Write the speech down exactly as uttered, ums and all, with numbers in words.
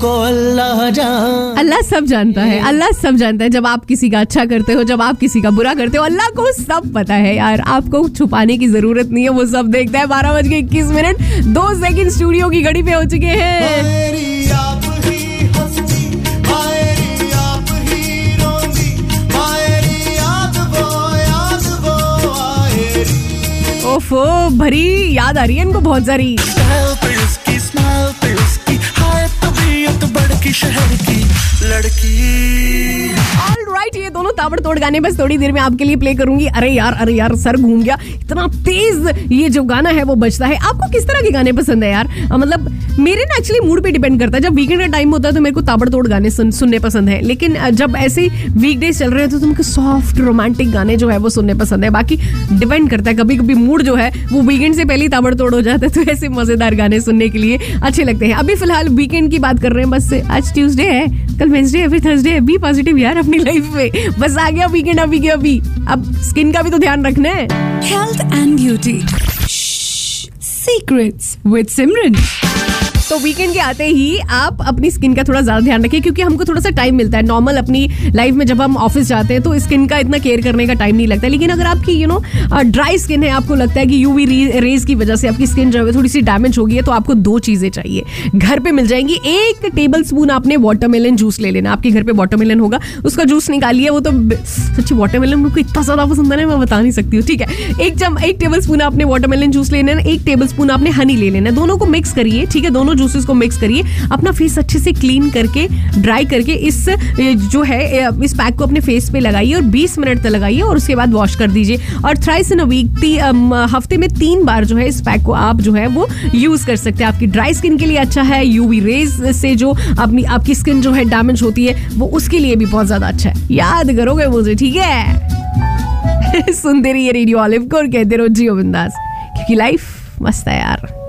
को अल्लाह जान अल्लाह सब जानता है, अल्लाह सब जानता है। जब आप किसी का अच्छा करते हो, जब आप किसी का बुरा करते हो, अल्लाह को सब पता है यार, आपको छुपाने की जरूरत नहीं है, वो सब देखता है। बारह बज के इक्कीस मिनट दो सेकंड स्टूडियो की घड़ी पे हो चुके हैं। ओफो भरी याद आ रही है इनको बहुत सारी। ऑल राइट, ये दोनों ताबड़तोड़ गाने बस थोड़ी देर में आपके लिए प्ले करूंगी। अरे यार अरे यार सर घूम गया, इतना तेज ये जो गाना है वो बजता है। आपको किस तरह के गाने पसंद है यार? मतलब मेरे ना एक्चुअली मूड पे डिपेंड करता है। जब वीकेंड का टाइम होता है तो मेरे को ताबड़तोड़ गाने सुन, सुनने पसंद है, लेकिन जब ऐसे वीकडेज चल रहे हैं तो तुमको सॉफ्ट रोमांटिक गाने जो है वो सुनने पसंद है। बाकी डिपेंड करता है, कभी कभी मूड जो है वो वीकेंड से पहले ही ताबड़तोड़ हो जाता है, तो ऐसे मजेदार गाने सुनने के लिए अच्छे लगते हैं। अभी फिलहाल वीकेंड की बात कर रहे हैं, बस आज ट्यूसडे है, कल वेडनेसडे है, फिर थर्सडे है। बी पॉजिटिव यार अपनी लाइफ में, बस आ गया वीकेंड, अभी गया अभी। अब स्किन का भी तो ध्यान रखना है। Health and beauty secrets with Simran. तो वीकेंड के आते ही आप अपनी स्किन का थोड़ा ज़्यादा ध्यान रखिए, क्योंकि हमको थोड़ा सा टाइम मिलता है। नॉर्मल अपनी लाइफ में जब हम ऑफिस जाते हैं तो स्किन का इतना केयर करने का टाइम नहीं लगता, लेकिन अगर आपकी यू नो ड्राई स्किन है, आपको लगता है कि यूवी रेज की वजह से आपकी स्किन जो है थोड़ी सी डैमेज हो गई है, तो आपको दो चीज़ें चाहिए, घर पर मिल जाएंगी। एक टेबल स्पून आपने वाटरमेलन जूस ले लेना, आपके घर पर वाटरमेलन होगा उसका जूस निकालिए। वो तो सच्ची वाटरमेलन मुझको इतना ज़्यादा पसंद है ना, मैं बता नहीं सकती हूँ। ठीक है, एक चम एक टेबल स्पून आपने वाटरमेलन जूस लेना, एक टेबल स्पून आपने हनी ले लेना, दोनों को मिक्स करिए। ठीक है, दोनों जूसेस को मिक्स करिए, अपना फेस अच्छे से क्लीन करके ड्राई करके इस जो है इस पैक को अपने फेस पे लगाइए और बीस मिनट तक लगाइए और उसके बाद वॉश कर दीजिए। और थ्राइस इन अ वीक हफ्ते में तीन बार जो है इस पैक को आप जो है वो यूज कर सकते हैं। आपकी ड्राई स्किन के लिए अच्छा है, यूवी रेज से जो अपनी आपकी स्किन जो है डैमेज होती है वो उसके लिए भी बहुत ज्यादा अच्छा है। याद करोगे मुझे, ठीक है? सुनते रहिए रेडियो ऑलिव को और कहते रहो जियो बिंदास, क्योंकि लाइफ मस्त है यार।